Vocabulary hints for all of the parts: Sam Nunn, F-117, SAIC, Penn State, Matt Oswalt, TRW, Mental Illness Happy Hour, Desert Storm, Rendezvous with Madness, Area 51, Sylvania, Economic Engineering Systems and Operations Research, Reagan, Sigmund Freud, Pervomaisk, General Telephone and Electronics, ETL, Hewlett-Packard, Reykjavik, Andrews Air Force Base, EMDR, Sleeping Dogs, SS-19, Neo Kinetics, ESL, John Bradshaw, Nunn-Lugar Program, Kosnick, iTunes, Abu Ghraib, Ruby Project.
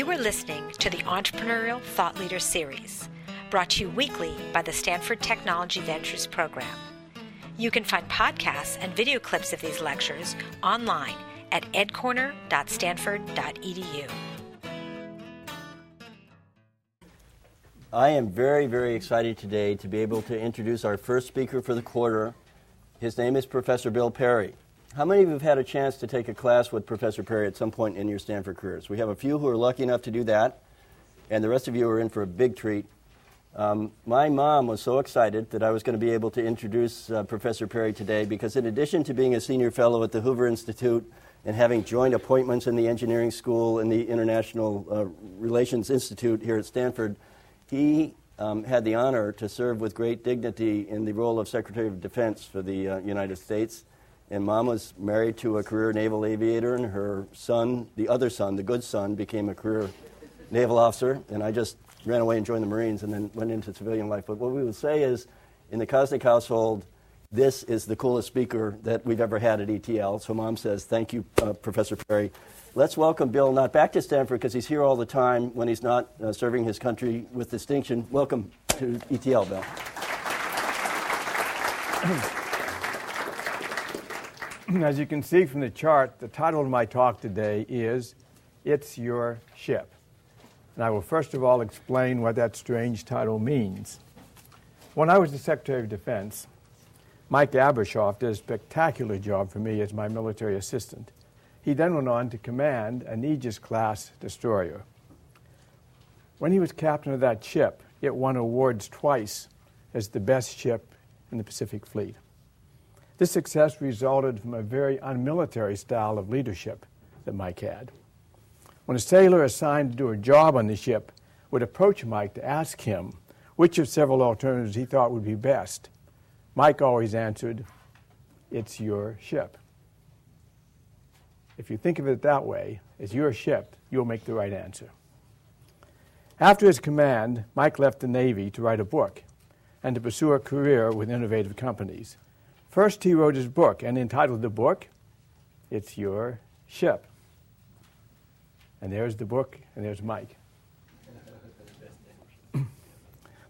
You are listening to the Entrepreneurial Thought Leader Series, brought to you weekly by the Stanford Technology Ventures Program. You can find podcasts and video clips of these lectures online at edcorner.stanford.edu. I am very, very excited today to be able to introduce our first speaker for the quarter. His name is Professor Bill Perry. How many of you have had a chance to take a class with Professor Perry at some point in your Stanford careers? We have a few who are lucky enough to do that, and the rest of you are in for a big treat. My mom was so excited that I was going to be able to introduce Professor Perry today because in addition to being a senior fellow at the Hoover Institute and having joint appointments in the engineering school and the International Relations Institute here at Stanford, he had the honor to serve with great dignity in the role of Secretary of Defense for the United States. And Mom was married to a career naval aviator, and her son, the other son, the good son, became a career naval officer. And I just ran away and joined the Marines and then went into civilian life. But what we would say is, in the Kosnick household, this is the coolest speaker that we've ever had at ETL. So Mom says, thank you, Professor Perry. Let's welcome Bill, not back to Stanford, because he's here all the time when he's not serving his country with distinction. Welcome to ETL, Bill. As you can see from the chart, the title of my talk today is It's Your Ship. And I will first of all explain what that strange title means. When I was the Secretary of Defense, Mike Abrashoff did a spectacular job for me as my military assistant. He then went on to command an Aegis-class destroyer. When he was captain of that ship, it won awards twice as the best ship in the Pacific Fleet. This success resulted from a very unmilitary style of leadership that Mike had. When a sailor assigned to do a job on the ship would approach Mike to ask him which of several alternatives he thought would be best, Mike always answered, "It's your ship." If you think of it that way, it's your ship, you'll make the right answer. After his command, Mike left the Navy to write a book and to pursue a career with innovative companies. First, he wrote his book and entitled the book, It's Your Ship. And there's the book, and there's Mike.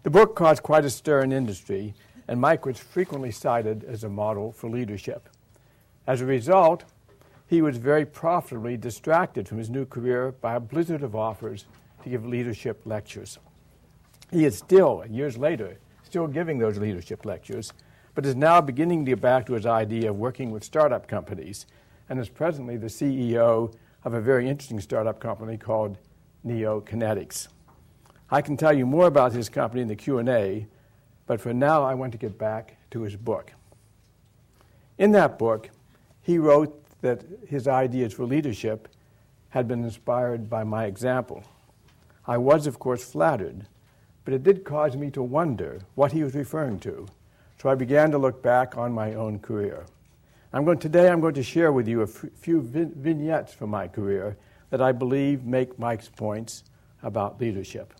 The book caused quite a stir in industry, and Mike was frequently cited as a model for leadership. As a result, he was very profitably distracted from his new career by a blizzard of offers to give leadership lectures. He is still, years later, still giving those leadership lectures, but is now beginning to get back to his idea of working with startup companies, and is presently the CEO of a very interesting startup company called Neo Kinetics. I can tell you more about his company in the Q&A, but for now I want to get back to his book. In that book, he wrote that his ideas for leadership had been inspired by my example. I was, of course, flattered, but it did cause me to wonder what he was referring to. So I began to look back on my own career. Today I'm going to share with you a few vignettes from my career that I believe make Mike's points about leadership.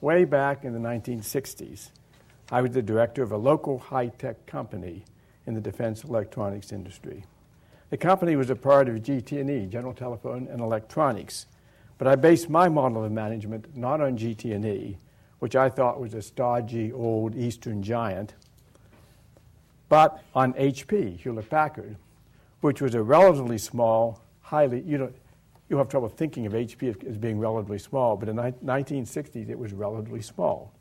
Way back in the 1960s, I was the director of a local high-tech company in the defense electronics industry. The company was a part of GT&E, General Telephone and Electronics, but I based my model of management not on GT&E, which I thought was a stodgy old Eastern giant, but on HP, Hewlett-Packard, which was a relatively small, highly, you have trouble thinking of HP as being relatively small, but in the 1960s it was relatively small.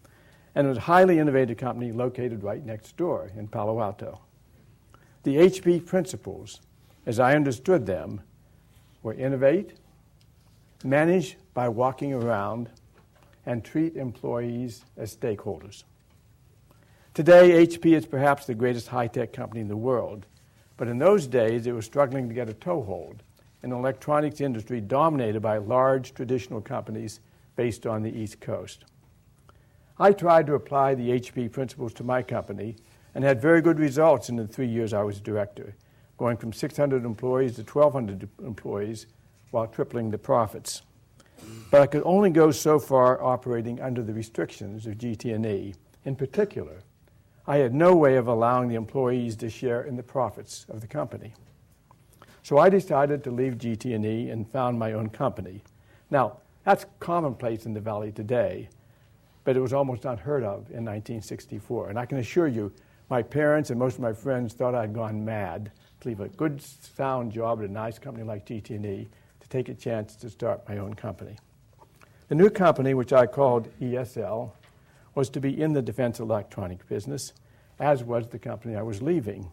And it was a highly innovative company located right next door in Palo Alto. The HP principles, as I understood them, were innovate, manage by walking around, and treat employees as stakeholders. Today, HP is perhaps the greatest high-tech company in the world, but in those days, it was struggling to get a toehold in an electronics industry dominated by large traditional companies based on the East Coast. I tried to apply the HP principles to my company and had very good results in the 3 years I was director, going from 600 employees to 1,200 employees while tripling the profits. But I could only go so far operating under the restrictions of GT&E. In particular, I had no way of allowing the employees to share in the profits of the company. So I decided to leave GT&E and found my own company, Now, that's commonplace in the Valley today, but it was almost unheard of in 1964. And I can assure you, my parents and most of my friends thought I'd gone mad to leave a good, sound job at a nice company like GT&E to take a chance to start my own company. The new company, which I called ESL, was to be in the defense electronic business, as was the company I was leaving.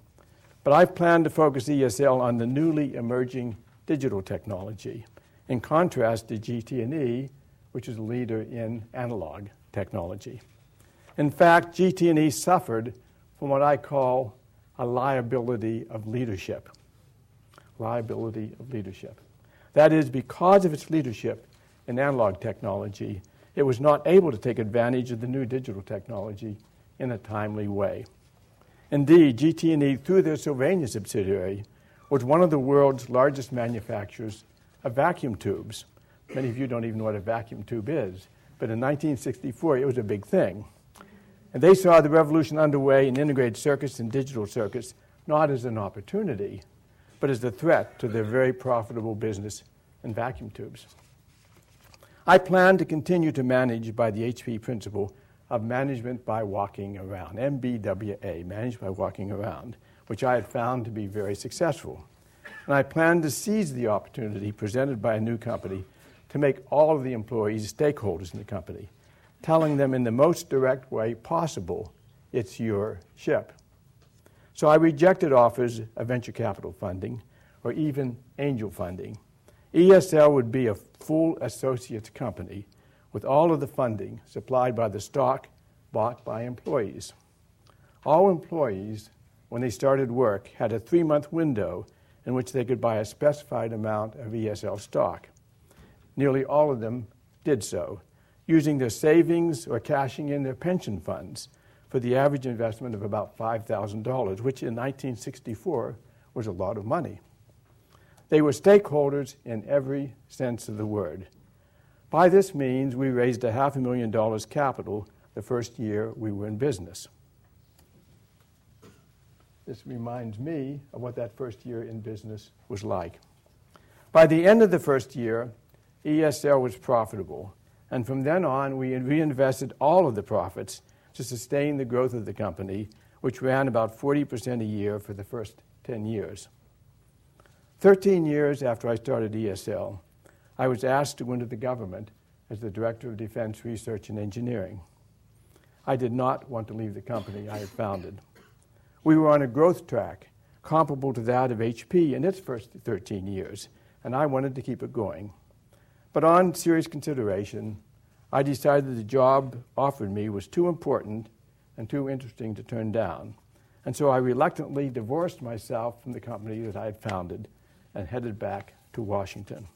But I've planned to focus ESL on the newly emerging digital technology, in contrast to GT&E, which is a leader in analog technology. In fact, GT&E suffered from what I call a liability of leadership. Liability of leadership. That is, because of its leadership in analog technology, it was not able to take advantage of the new digital technology in a timely way. Indeed, GT&E, through their Sylvania subsidiary, was one of the world's largest manufacturers of vacuum tubes. Many of you don't even know what a vacuum tube is, but in 1964, it was a big thing. And they saw the revolution underway in integrated circuits and digital circuits not as an opportunity, but as a threat to their very profitable business in vacuum tubes. I plan to continue to manage by the HP principle of management by walking around, MBWA, managed by walking around, which I had found to be very successful. And I plan to seize the opportunity presented by a new company to make all of the employees stakeholders in the company, telling them in the most direct way possible, it's your ship. So I rejected offers of venture capital funding or even angel funding. ESL would be a full associate company with all of the funding supplied by the stock bought by employees. All employees, when they started work, had a 3-month window in which they could buy a specified amount of ESL stock. Nearly all of them did so, using their savings or cashing in their pension funds for the average investment of about $5,000, which in 1964 was a lot of money. They were stakeholders in every sense of the word. By this means, we raised a $500,000 capital the first year we were in business. This reminds me of what that first year in business was like. By the end of the first year, ESL was profitable, and from then on, we reinvested all of the profits to sustain the growth of the company, which ran about 40% a year for the first 10 years. 13 years after I started ESL, I was asked to go into the government as the Director of Defense Research and Engineering. I did not want to leave the company I had founded. We were on a growth track comparable to that of HP in its first 13 years, and I wanted to keep it going. But on serious consideration, I decided that the job offered me was too important and too interesting to turn down. And so I reluctantly divorced myself from the company that I had founded and headed back to Washington.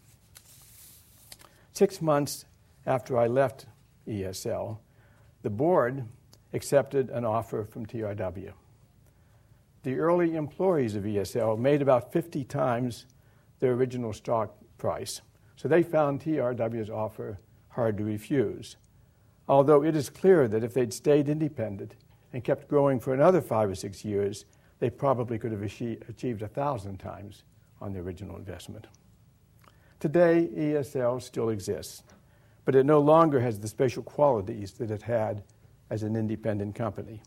6 months after I left ESL, the board accepted an offer from TRW. The early employees of ESL made about 50 times their original stock price. So they found TRW's offer hard to refuse, although it is clear that if they'd stayed independent and kept growing for another 5 or 6 years, they probably could have achieved 1,000 times on the original investment. Today, ESL still exists, but it no longer has the special qualities that it had as an independent company.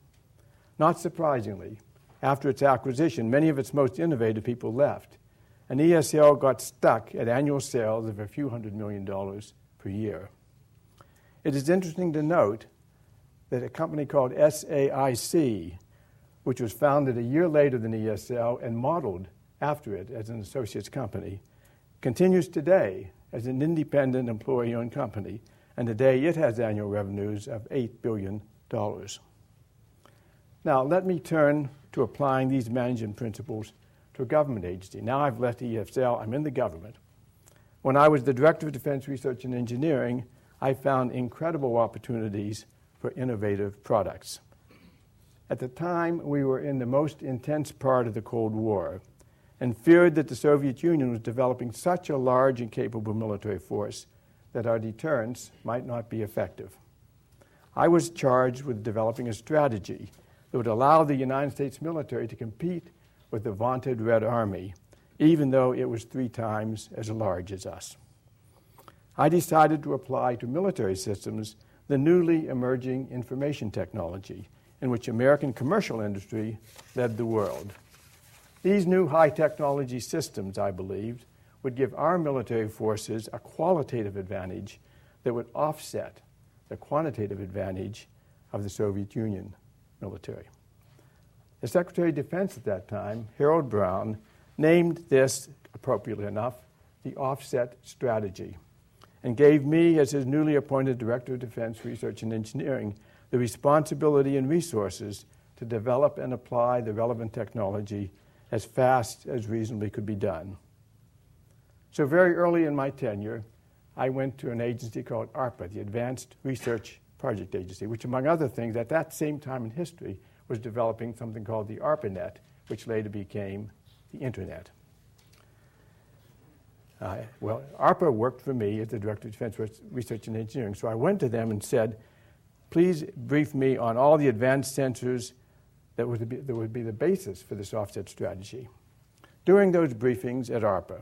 Not surprisingly, after its acquisition, many of its most innovative people left, and ESL got stuck at annual sales of a few $100 million per year. It is interesting to note that a company called SAIC, which was founded a year later than ESL and modeled after it as an associates company, continues today as an independent employee-owned company, and today it has annual revenues of $8 billion. Now, let me turn to applying these management principles to a government agency. Now I've left ESL, I'm in the government. When I was the Director of Defense Research and Engineering, I found incredible opportunities for innovative products. At the time, we were in the most intense part of the Cold War and feared that the Soviet Union was developing such a large and capable military force that our deterrence might not be effective. I was charged with developing a strategy that would allow the United States military to compete with the vaunted Red Army, even though it was 3 times as large as us. I decided to apply to military systems the newly emerging information technology in which American commercial industry led the world. These new high-technology systems, I believed, would give our military forces a qualitative advantage that would offset the quantitative advantage of the Soviet Union military. The Secretary of Defense at that time, Harold Brown, named this, appropriately enough, the offset strategy, and gave me, as his newly appointed Director of Defense Research and Engineering, the responsibility and resources to develop and apply the relevant technology as fast as reasonably could be done. So very early in my tenure, I went to an agency called ARPA, the Advanced Research Project Agency, which, among other things, at that same time in history, was developing something called the ARPANET, which later became the Internet. ARPA worked for me as the Director of Defense Research and Engineering, so I went to them and said, please brief me on all the advanced sensors that would be the basis for this offset strategy. During those briefings at ARPA,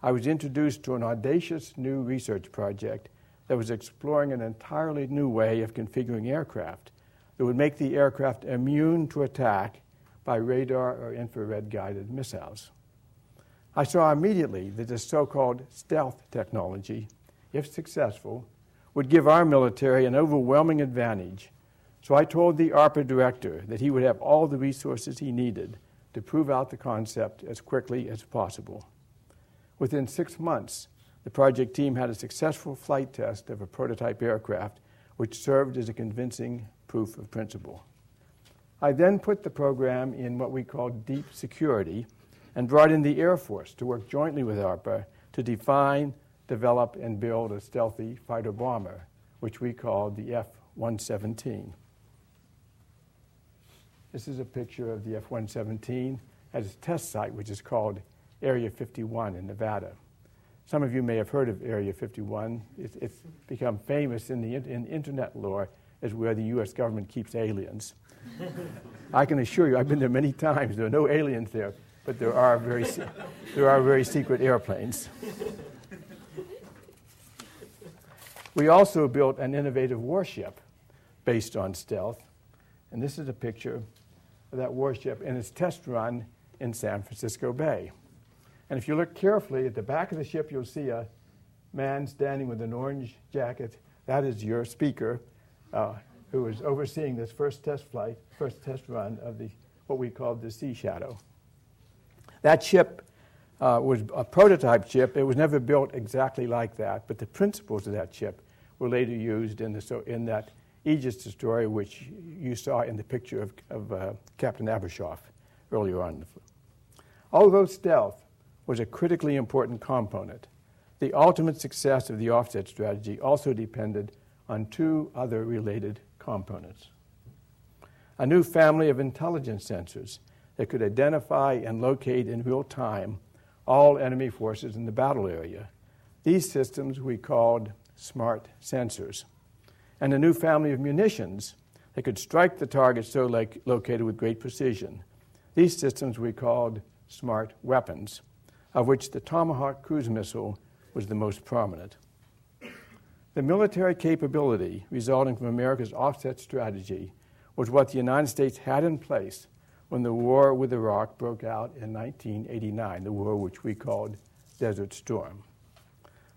I was introduced to an audacious new research project that was exploring an entirely new way of configuring aircraft that would make the aircraft immune to attack by radar or infrared-guided missiles. I saw immediately that this so-called stealth technology, if successful, would give our military an overwhelming advantage. So I told the ARPA director that he would have all the resources he needed to prove out the concept as quickly as possible. Within 6 months, the project team had a successful flight test of a prototype aircraft, which served as a convincing proof of principle. I then put the program in what we called deep security and brought in the Air Force to work jointly with ARPA to define, develop, and build a stealthy fighter bomber, which we called the F-117. This is a picture of the F-117 at its test site, which is called Area 51 in Nevada. Some of you may have heard of Area 51. It's become famous in internet lore as where the U.S. government keeps aliens. I can assure you, I've been there many times. There are no aliens there, but there are very secret airplanes. We also built an innovative warship based on stealth, and this is a picture of that warship in its test run in San Francisco Bay. And if you look carefully at the back of the ship, you'll see a man standing with an orange jacket. That is your speaker, who is overseeing this first test run of what we called the Sea Shadow. That ship was a prototype ship. It was never built exactly like that, but the principles of that ship were later used in that Aegis destroyer, which you saw in the picture of Captain Abrashoff earlier on. Although stealth was a critically important component, the ultimate success of the offset strategy also depended on two other related components. A new family of intelligence sensors that could identify and locate in real time all enemy forces in the battle area. These systems we called smart sensors. And a new family of munitions that could strike the target so located with great precision. These systems we called smart weapons, of which the Tomahawk cruise missile was the most prominent. The military capability resulting from America's offset strategy was what the United States had in place when the war with Iraq broke out in 1989, the war which we called Desert Storm.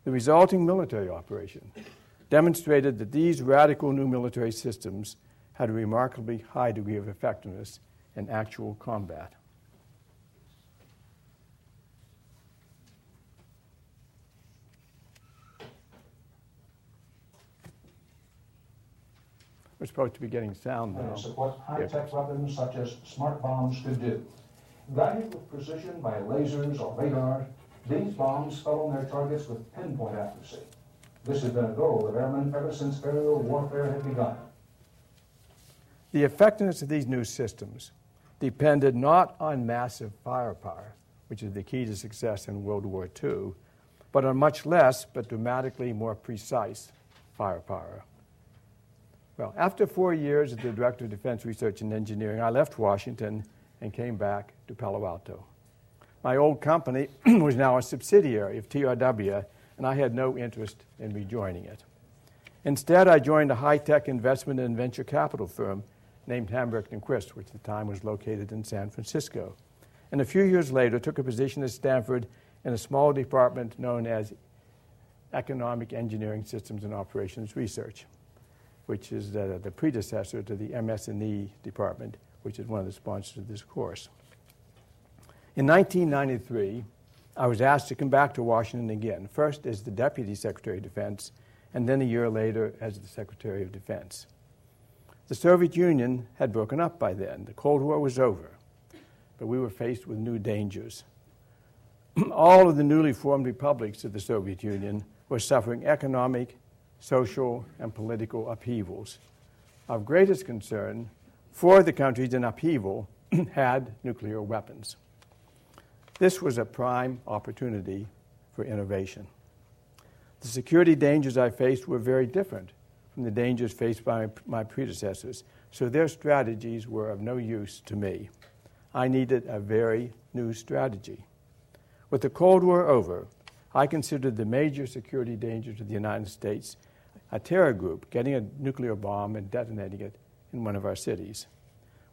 The resulting military operation demonstrated that these radical new military systems had a remarkably high degree of effectiveness in actual combat. We're supposed to be getting sound now. That's what high-tech weapons such as smart bombs could do. Guided with precision by lasers or radar, these bombs fell on their targets with pinpoint accuracy. This had been a goal of airmen ever since aerial warfare had begun. The effectiveness of these new systems depended not on massive firepower, which is the key to success in World War II, but on much less, but dramatically more precise firepower. Well, after 4 years as the Director of Defense Research and Engineering, I left Washington and came back to Palo Alto. My old company was now a subsidiary of TRW, and I had no interest in rejoining it. Instead, I joined a high-tech investment and venture capital firm named Hambrick & Quist, which at the time was located in San Francisco, and a few years later took a position at Stanford in a small department known as Economic Engineering Systems and Operations Research, which is the predecessor to the MS&E department, which is one of the sponsors of this course. In 1993, I was asked to come back to Washington again, first as the Deputy Secretary of Defense, and then a year later as the Secretary of Defense. The Soviet Union had broken up by then. The Cold War was over, but we were faced with new dangers. All of the newly formed republics of the Soviet Union were suffering economic, social, and political upheavals. Of greatest concern, four of the countries in upheaval had nuclear weapons. This was a prime opportunity for innovation. The security dangers I faced were very different from the dangers faced by my predecessors, so their strategies were of no use to me. I needed a very new strategy. With the Cold War over, I considered the major security danger to the United States a terror group getting a nuclear bomb and detonating it in one of our cities.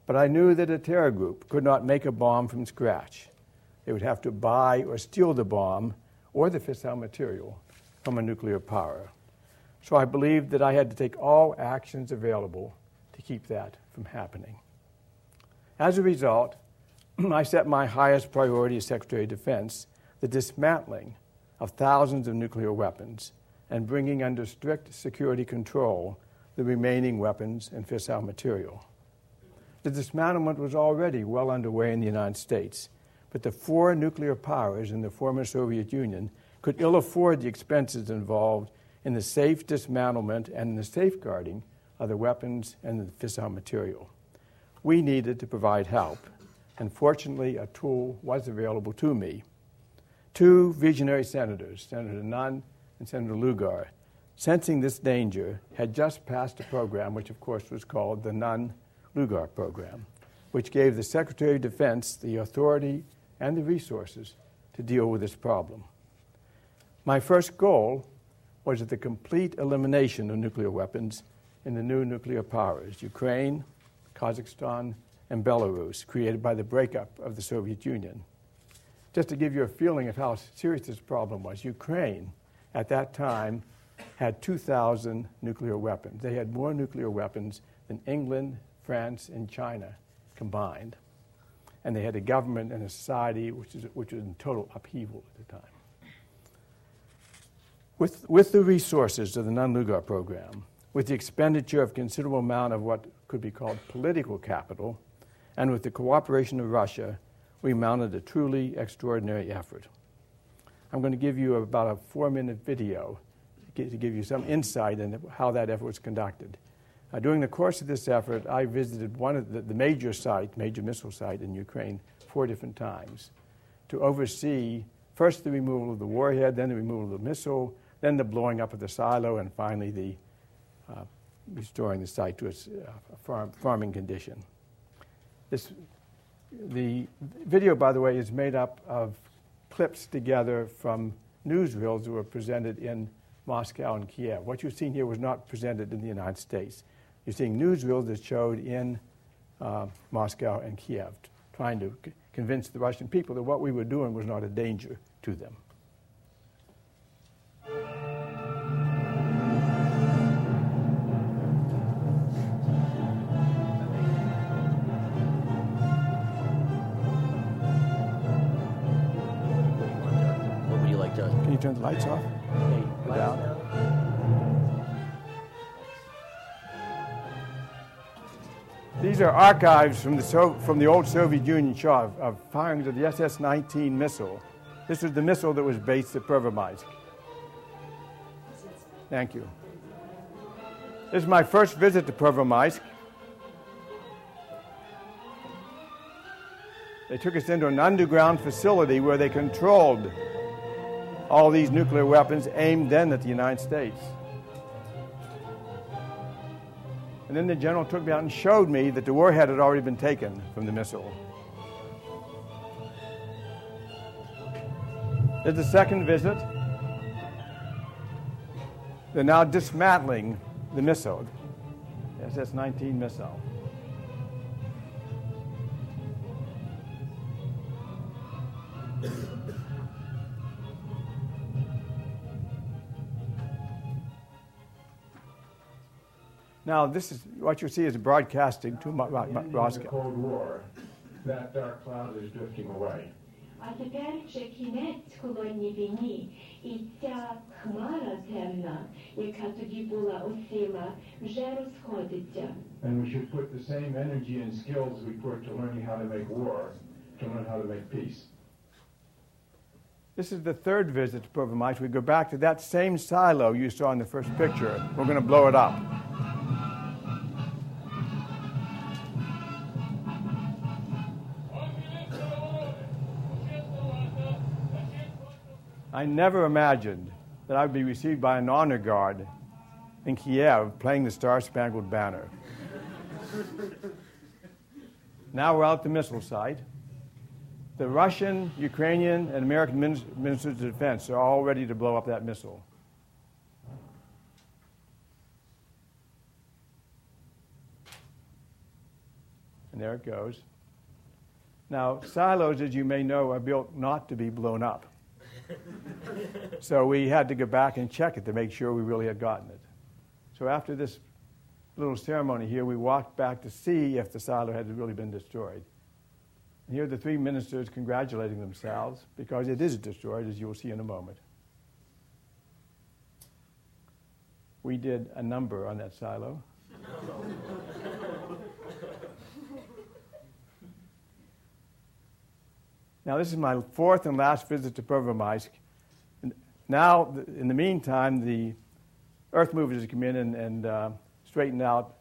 But I knew that a terror group could not make a bomb from scratch. They would have to buy or steal the bomb or the fissile material from a nuclear power. So I believed that I had to take all actions available to keep that from happening. As a result, I set my highest priority as Secretary of Defense, the dismantling of thousands of nuclear weapons and bringing under strict security control the remaining weapons and fissile material. The dismantlement was already well underway in the United States, but the four nuclear powers in the former Soviet Union could ill afford the expenses involved in the safe dismantlement and in the safeguarding of the weapons and the fissile material. We needed to provide help. And fortunately, a tool was available to me. Two visionary senators, Senator Nunn and Senator Lugar, sensing this danger, had just passed a program which, of course, was called the Nunn-Lugar Program, which gave the Secretary of Defense the authority and the resources to deal with this problem. My first goal was the complete elimination of nuclear weapons in the new nuclear powers, Ukraine, Kazakhstan, and Belarus, created by the breakup of the Soviet Union. Just to give you a feeling of how serious this problem was, Ukraine at that time had 2,000 nuclear weapons. They had more nuclear weapons than England, France, and China combined. And they had a government and a society which was in total upheaval at the time. With the resources of the Nunn-Lugar program, with the expenditure of considerable amount of what could be called political capital, and with the cooperation of Russia, we mounted a truly extraordinary effort. I'm going to give you about a 4-minute video to give you some insight into how that effort was conducted. During the course of this effort, I visited one of the major missile site in Ukraine, 4 different times to oversee first the removal of the warhead, then the removal of the missile, then the blowing up of the silo, and finally the restoring the site to its farming condition. The video, by the way, is made up of clips together from newsreels that were presented in Moscow and Kiev. What you've seen here was not presented in the United States. You're seeing newsreels that showed in Moscow and Kiev, trying to convince the Russian people that what we were doing was not a danger to them. Turn the lights off. Hey, down. These are archives from the old Soviet Union shot of firings of the SS-19 missile. This was the missile that was based at Pervomaisk. Thank you. This is my first visit to Pervomaisk. They took us into an underground facility where they controlled all these nuclear weapons aimed then at the United States. And then the general took me out and showed me that the warhead had already been taken from the missile. There's the second visit. They're now dismantling the missile, the SS-19 missile. Now, this is what you see is broadcasting to Moscow. The Cold War, that dark cloud is drifting away. А тепер вже кінець холодній війні, і ця хмара темна, яка тоді була осіла, вже розходиться. And we should put the same energy and skills we put to learning how to make war, to learn how to make peace. This is the third visit to Pervomaisk. We go back to that same silo you saw in the first picture. We're going to blow it up. I never imagined that I would be received by an honor guard in Kiev playing the Star-Spangled Banner. Now we're out the missile site. The Russian, Ukrainian, and American ministers of defense are all ready to blow up that missile. And there it goes. Now, silos, as you may know, are built not to be blown up. So we had to go back and check it to make sure we really had gotten it. So after this little ceremony here, we walked back to see if the silo had really been destroyed. And here are the three ministers congratulating themselves because it is destroyed, as you will see in a moment. We did a number on that silo. Now, this is my fourth and last visit to Pervomaisk. Now, in the meantime, the earth movers come in and straightened out,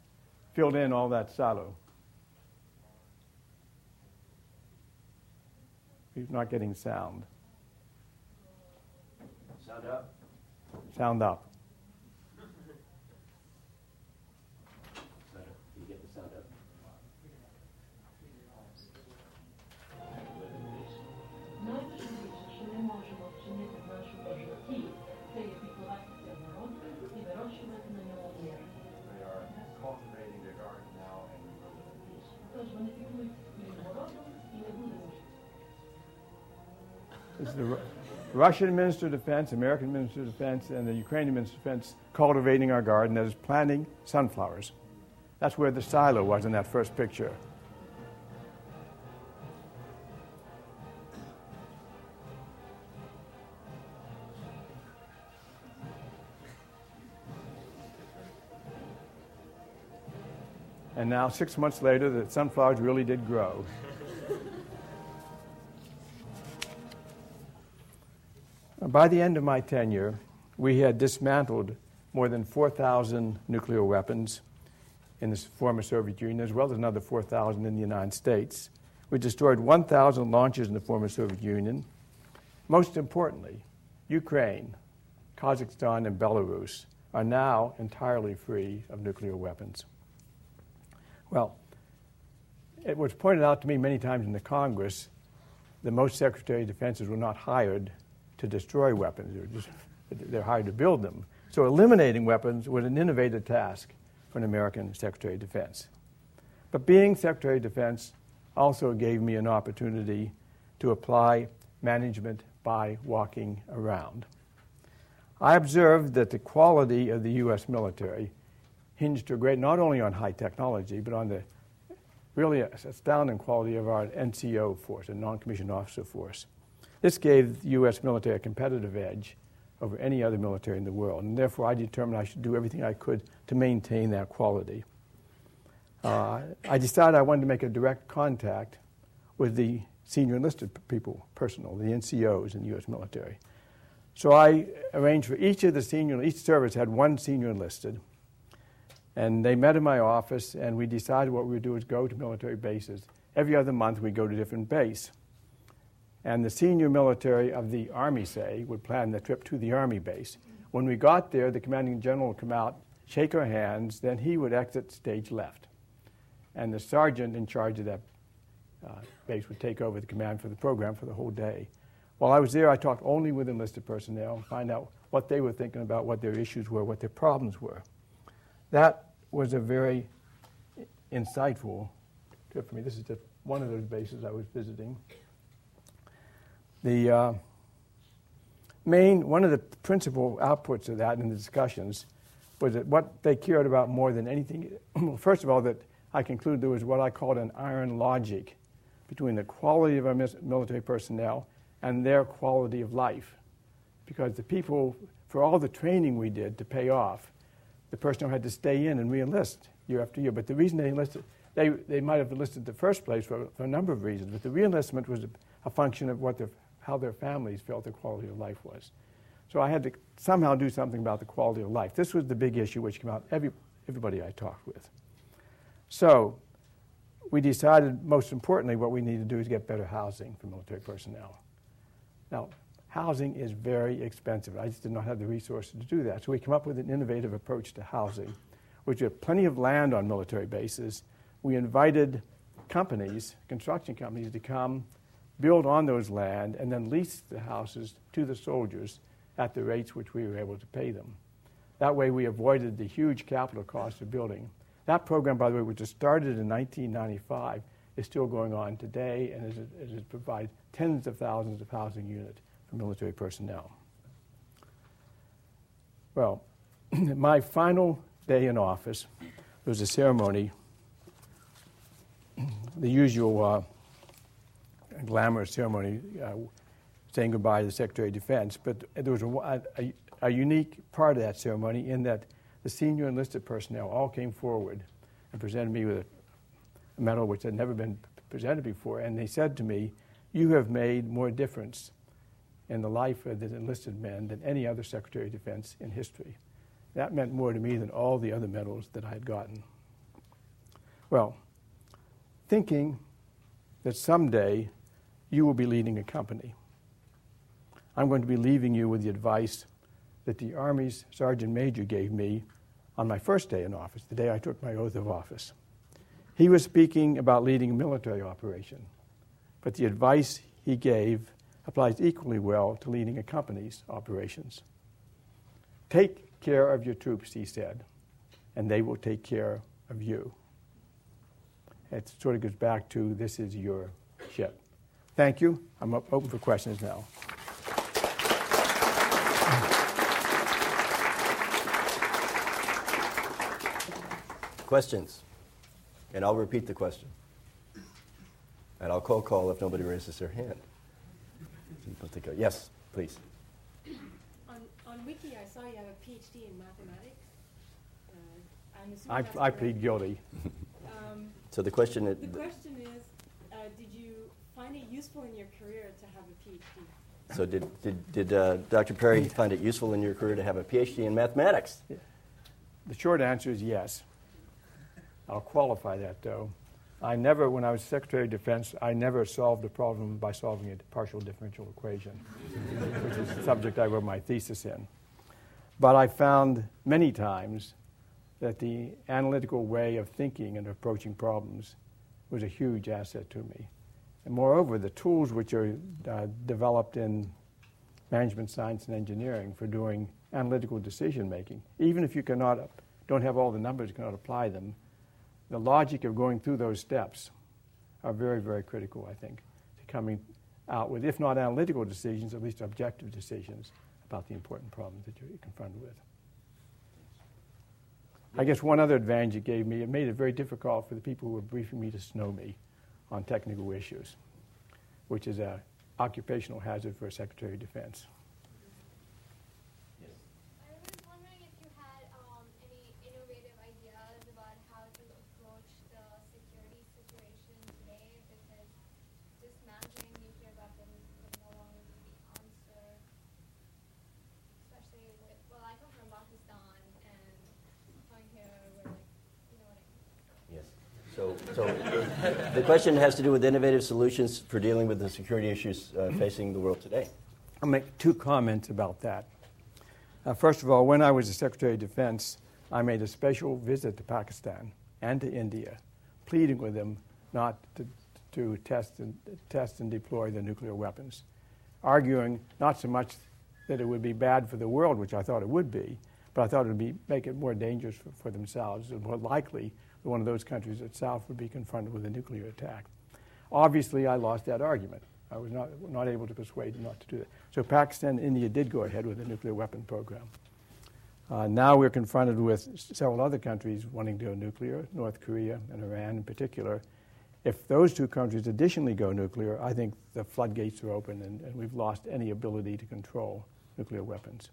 filled in all that silo. He's not getting sound. Sound up. Sound up. You get the sound up. This is the Russian Minister of Defense, American Minister of Defense, and the Ukrainian Minister of Defense cultivating our garden, that is, planting sunflowers. That's where the silo was in that first picture. And now, 6 months later, the sunflowers really did grow. By the end of my tenure, we had dismantled more than 4,000 nuclear weapons in the former Soviet Union, as well as another 4,000 in the United States. We destroyed 1,000 launchers in the former Soviet Union. Most importantly, Ukraine, Kazakhstan, and Belarus are now entirely free of nuclear weapons. Well, it was pointed out to me many times in the Congress that most Secretary of Defenses were not hired to destroy weapons. They're hired to build them. So eliminating weapons was an innovative task for an American Secretary of Defense. But being Secretary of Defense also gave me an opportunity to apply management by walking around. I observed that the quality of the U.S. military hinged to a great, not only on high technology, but on the really astounding quality of our NCO force, a non-commissioned officer force. This gave the U.S. military a competitive edge over any other military in the world, and therefore I determined I should do everything I could to maintain that quality. I decided I wanted to make a direct contact with the senior enlisted people, personnel, the NCOs in the U.S. military. So I arranged for each service had one senior enlisted, and they met in my office, and we decided what we would do is go to military bases. Every other month we go to different base. And the senior military of the Army, say, would plan the trip to the Army base. When we got there, the commanding general would come out, shake our hands, then he would exit stage left. And the sergeant in charge of that base would take over the command for the program for the whole day. While I was there, I talked only with enlisted personnel, find out what they were thinking about, what their issues were, what their problems were. That was a very insightful trip for me. This is just one of those bases I was visiting. The one of the principal outputs of that in the discussions was that what they cared about more than anything, first of all, that I concluded there was what I called an iron logic between the quality of our military personnel and their quality of life. Because the people, for all the training we did to pay off, the personnel had to stay in and re-enlist year after year. But the reason they enlisted, they might have enlisted in the first place for a number of reasons, but the re-enlistment was a function of what how their families felt their quality of life was. So I had to somehow do something about the quality of life. This was the big issue which came out everybody I talked with. So we decided, most importantly, what we need to do is get better housing for military personnel. Now, housing is very expensive. I just did not have the resources to do that. So we came up with an innovative approach to housing, which had plenty of land on military bases. We invited companies, construction companies, to come build on those land and then lease the houses to the soldiers at the rates which we were able to pay them. That way we avoided the huge capital cost of building. That program, by the way, which was started in 1995, is still going on today, and it provides tens of thousands of housing units for military personnel. Well, my final day in office, there was a ceremony, the usual glamorous ceremony, saying goodbye to the Secretary of Defense, but there was a unique part of that ceremony in that the senior enlisted personnel all came forward and presented me with a medal which had never been presented before, and they said to me, "You have made more difference in the life of the enlisted men than any other Secretary of Defense in history." That meant more to me than all the other medals that I had gotten. Well, thinking that someday you will be leading a company, I'm going to be leaving you with the advice that the Army's Sergeant Major gave me on my first day in office, the day I took my oath of office. He was speaking about leading a military operation, but the advice he gave applies equally well to leading a company's operations. "Take care of your troops," he said, "and they will take care of you." It sort of goes back to, this is your ship. Thank you. I'm open for questions now. Questions? And I'll repeat the question. And I'll cold call if nobody raises their hand. Yes, please. On Wiki, I saw you have a PhD in mathematics. I plead guilty. So the question is... The question is, did you find it useful in your career to have a PhD? So did Dr. Perry find it useful in your career to have a PhD in mathematics? Yeah. The short answer is yes. I'll qualify that, though. I never, when I was Secretary of Defense, I never solved a problem by solving a partial differential equation, which is the subject I wrote my thesis in. But I found many times that the analytical way of thinking and approaching problems was a huge asset to me. And moreover, the tools which are developed in management science and engineering for doing analytical decision-making, even if you don't have all the numbers, you cannot apply them, the logic of going through those steps are very, very critical, I think, to coming out with, if not analytical decisions, at least objective decisions about the important problems that you're confronted with. I guess one other advantage it gave me, it made it very difficult for the people who were briefing me to snow me on technical issues, which is an occupational hazard for a Secretary of Defense. The question has to do with innovative solutions for dealing with the security issues facing the world today. I'll make two comments about that. First of all, when I was the Secretary of Defense, I made a special visit to Pakistan and to India, pleading with them not to test and deploy their nuclear weapons, arguing not so much that it would be bad for the world, which I thought it would be, but I thought it would be, make it more dangerous for themselves, and more likely that one of those countries itself would be confronted with a nuclear attack. Obviously, I lost that argument. I was not able to persuade them not to do that. So Pakistan and India did go ahead with a nuclear weapon program. Now we're confronted with several other countries wanting to go nuclear, North Korea and Iran in particular. If those two countries additionally go nuclear, I think the floodgates are open and we've lost any ability to control nuclear weapons.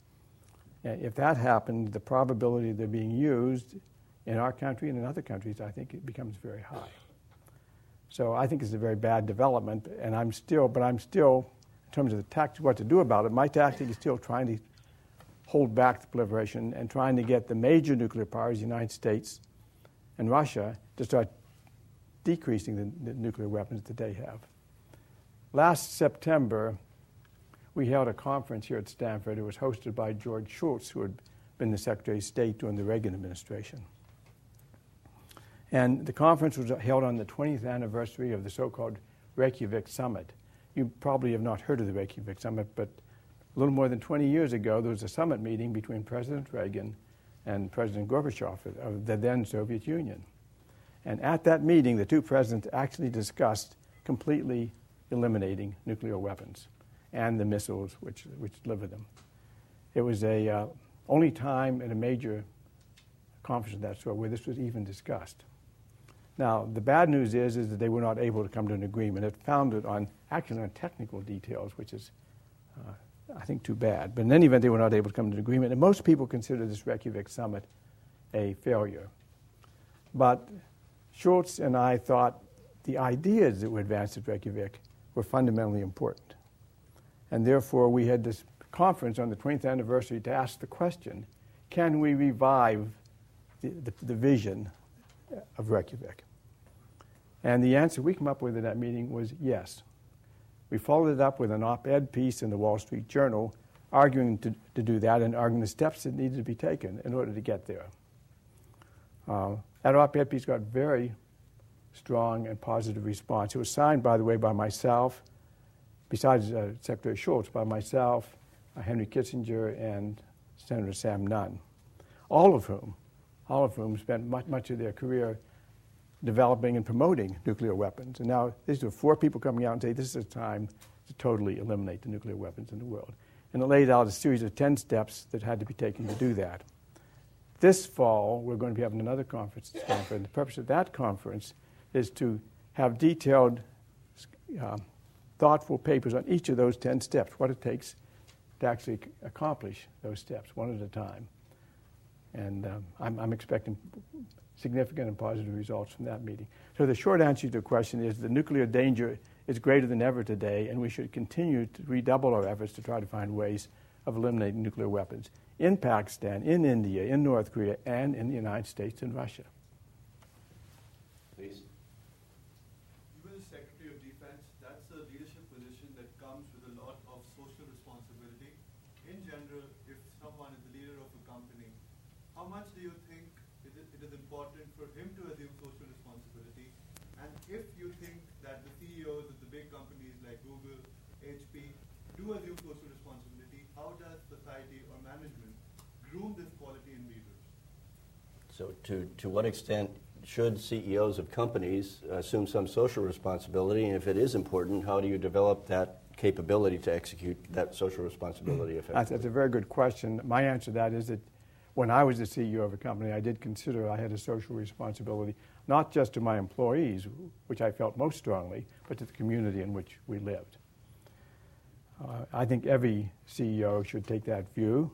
And if that happened, the probability they're being used in our country and in other countries, I think it becomes very high. So I think it's a very bad development, and I'm still, in terms of the tactics, what to do about it, my tactic is still trying to hold back the proliferation and trying to get the major nuclear powers, the United States and Russia, to start decreasing the nuclear weapons that they have. Last September, we held a conference here at Stanford. It was hosted by George Shultz, who had been the Secretary of State during the Reagan administration. And the conference was held on the 20th anniversary of the so-called Reykjavik Summit. You probably have not heard of the Reykjavik Summit, but a little more than 20 years ago, there was a summit meeting between President Reagan and President Gorbachev of the then Soviet Union. And at that meeting, the two presidents actually discussed completely eliminating nuclear weapons and the missiles which deliver them. It was the only time at a major conference of that sort where this was even discussed. Now, the bad news is that they were not able to come to an agreement. It founded on, actually on technical details, which is, I think, too bad. But in any event, they were not able to come to an agreement. And most people consider this Reykjavik summit a failure. But Schultz and I thought the ideas that were advanced at Reykjavik were fundamentally important. And therefore, we had this conference on the 20th anniversary to ask the question, can we revive the vision of Reykjavik? And the answer we came up with at that meeting was yes. We followed it up with an op-ed piece in the Wall Street Journal arguing to do that and arguing the steps that needed to be taken in order to get there. That op-ed piece got very strong and positive response. It was signed, by the way, by myself, besides Secretary Shultz, by myself, Henry Kissinger, and Senator Sam Nunn, all of whom spent much of their career developing and promoting nuclear weapons. And now these are four people coming out and say this is a time to totally eliminate the nuclear weapons in the world. And it laid out a series of 10 steps that had to be taken to do that. This fall, we're going to be having another conference at Stanford. And the purpose of that conference is to have detailed, thoughtful papers on each of those 10 steps, what it takes to actually accomplish those steps one at a time. And I'm expecting significant and positive results from that meeting. So the short answer to the question is the nuclear danger is greater than ever today, and we should continue to redouble our efforts to try to find ways of eliminating nuclear weapons in Pakistan, in India, in North Korea, and in the United States and Russia. Please. You were the Secretary of Defense. That's a leadership position that comes with a lot of social responsibility. In general, if someone is the leader of a company, how much do you think it is important for him to assume social responsibility? And if you think that the CEOs of the big companies like Google, HP, do assume social responsibility, how does society or management groom this quality in leaders? So to what extent should CEOs of companies assume some social responsibility? And if it is important, how do you develop that capability to execute that social responsibility effectively? That's a very good question. My answer to that is that when I was the CEO of a company, I did consider I had a social responsibility, not just to my employees, which I felt most strongly, but to the community in which we lived. I think every CEO should take that view.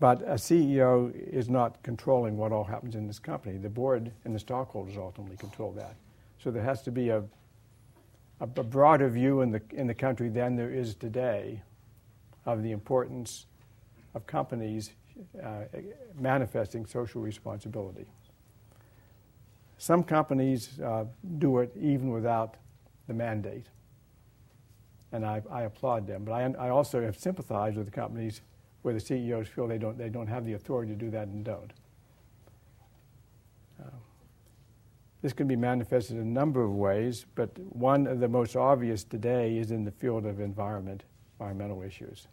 But a CEO is not controlling what all happens in this company. The board and the stockholders ultimately control that. So there has to be a broader view in the country than there is today of the importance of companies manifesting social responsibility. Some companies do it even without the mandate, and I applaud them. But I also have sympathized with the companies where the CEOs feel they don't have the authority to do that and don't. This can be manifested in a number of ways, but one of the most obvious today is in the field of environmental issues.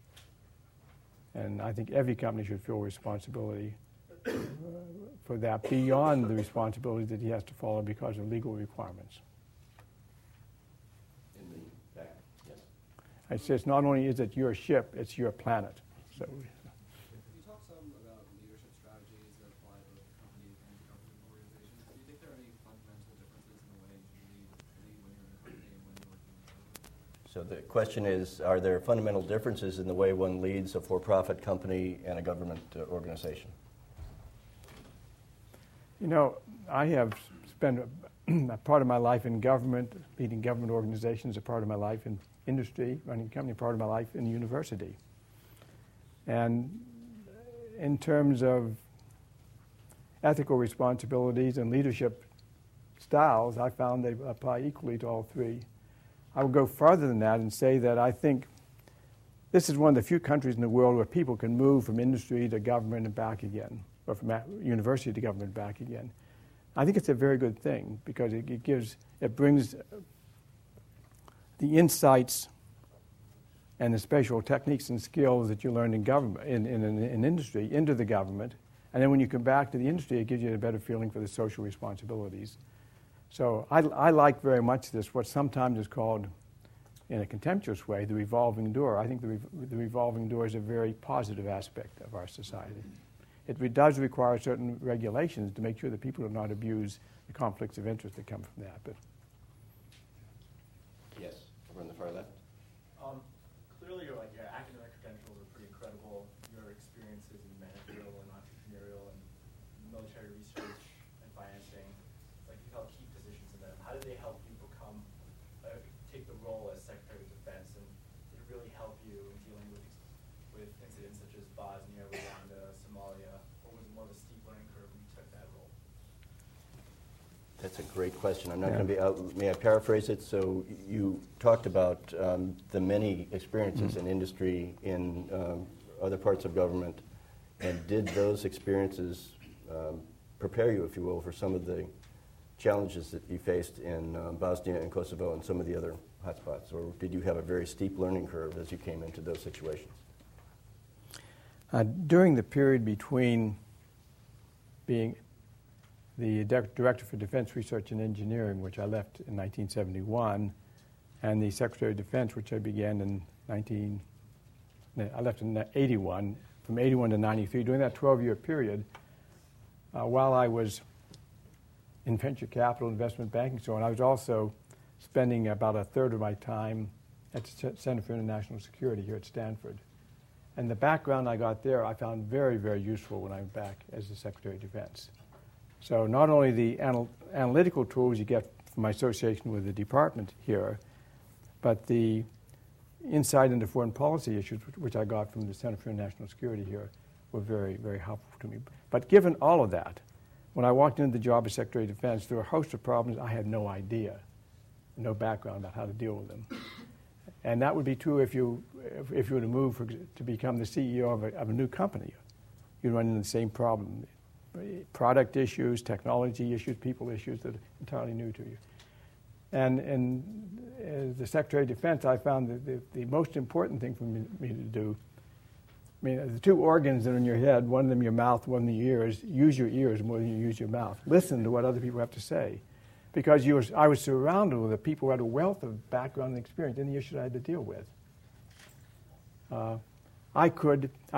And I think every company should feel responsibility for that, beyond the responsibility that he has to follow because of legal requirements. In the back, yes. I say it's not only is it your ship, it's your planet. So. You talked some about leadership strategies that apply to both companies and government organizations. Do you think there are any fundamental differences in the way you lead when you're in a company and when you're working in a government? So the question is, are there fundamental differences in the way one leads a for-profit company and a government organization? You know, I have spent a part of my life in government, leading government organizations, a part of my life in industry, running a company, a part of my life in university. And in terms of ethical responsibilities and leadership styles, I found they apply equally to all three. I would go farther than that and say that I think this is one of the few countries in the world where people can move from industry to government and back again, or from university to government back again. I think it's a very good thing because it brings the insights and the special techniques and skills that you learn in government, in industry, into the government. And then when you come back to the industry, it gives you a better feeling for the social responsibilities. So I like very much this, what sometimes is called, in a contemptuous way, the revolving door. I think the revolving door is a very positive aspect of our society. It does require certain regulations to make sure that people do not abuse the conflicts of interest that come from that. But yes, over on the far left. Clearly, your academic credentials are pretty incredible. Your experiences in managerial and entrepreneurial and military research and financing, you held key positions in them. How did they help you become, take the role as Secretary of Defense, and did it really help you in dealing with incidents such as Bosnia, Rwanda, Somalia, or was it more of a steep learning curve when you took that role? That's a great question. I'm not going to be out. May I paraphrase it? So you talked about the many experiences in industry, in other parts of government, and did those experiences prepare you, if you will, for some of the challenges that you faced in Bosnia and Kosovo and some of the other hotspots? Or did you have a very steep learning curve as you came into those situations? During the period between being the Director for Defense Research and Engineering, which I left in 1971, and the Secretary of Defense, which I began in I left in 81, from 81 to 93, during that 12-year period, while I was in venture capital, investment banking, so on, I was also spending about a third of my time at the Center for International Security here at Stanford. And the background I got there I found very, very useful when I went back as the Secretary of Defense. So not only the analytical tools you get from my association with the department here, but the insight into foreign policy issues, which I got from the Center for International Security here, were very, very helpful to me. But given all of that, when I walked into the job as Secretary of Defense, there were a host of problems I had no idea, no background about how to deal with them. And that would be true if you were to move to become the CEO of a new company. You'd run into the same problem. Product issues, technology issues, people issues that are entirely new to you. And as the Secretary of Defense, I found that the most important thing for me to do, the two organs that are in your head, one of them your mouth, one of them your ears, use your ears more than you use your mouth. Listen to what other people have to say. Because I was surrounded with people who had a wealth of background and experience in the issues I had to deal with. I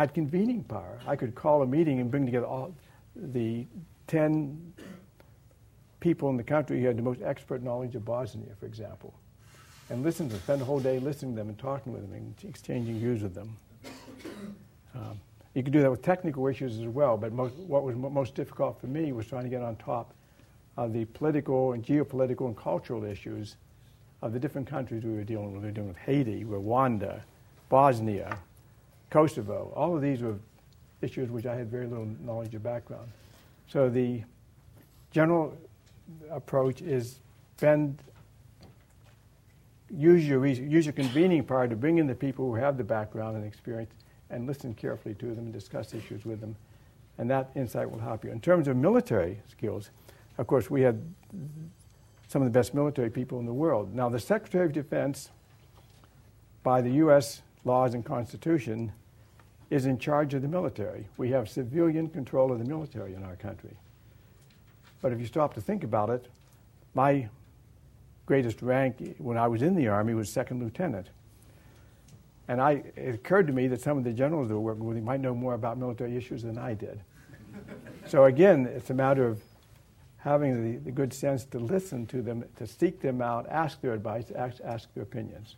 had convening power. I could call a meeting and bring together all the 10 people in the country who had the most expert knowledge of Bosnia, for example, and listen to them, spend a whole day listening to them and talking with them and exchanging views with them. You could do that with technical issues as well, but what was most difficult for me was trying to get on top of the political and geopolitical and cultural issues of the different countries we were dealing with. We were dealing with Haiti, Rwanda, Bosnia, Kosovo. All of these were issues which I had very little knowledge of background. So the general approach is use your convening power to bring in the people who have the background and experience and listen carefully to them and discuss issues with them. And that insight will help you. In terms of military skills, of course, we had some of the best military people in the world. Now, the Secretary of Defense, by the U.S. laws and Constitution, is in charge of the military. We have civilian control of the military in our country. But if you stop to think about it, my greatest rank when I was in the Army was second lieutenant. And it occurred to me that some of the generals that were working with me might know more about military issues than I did. So again, it's a matter of having the good sense to listen to them, to seek them out, ask their advice, ask their opinions.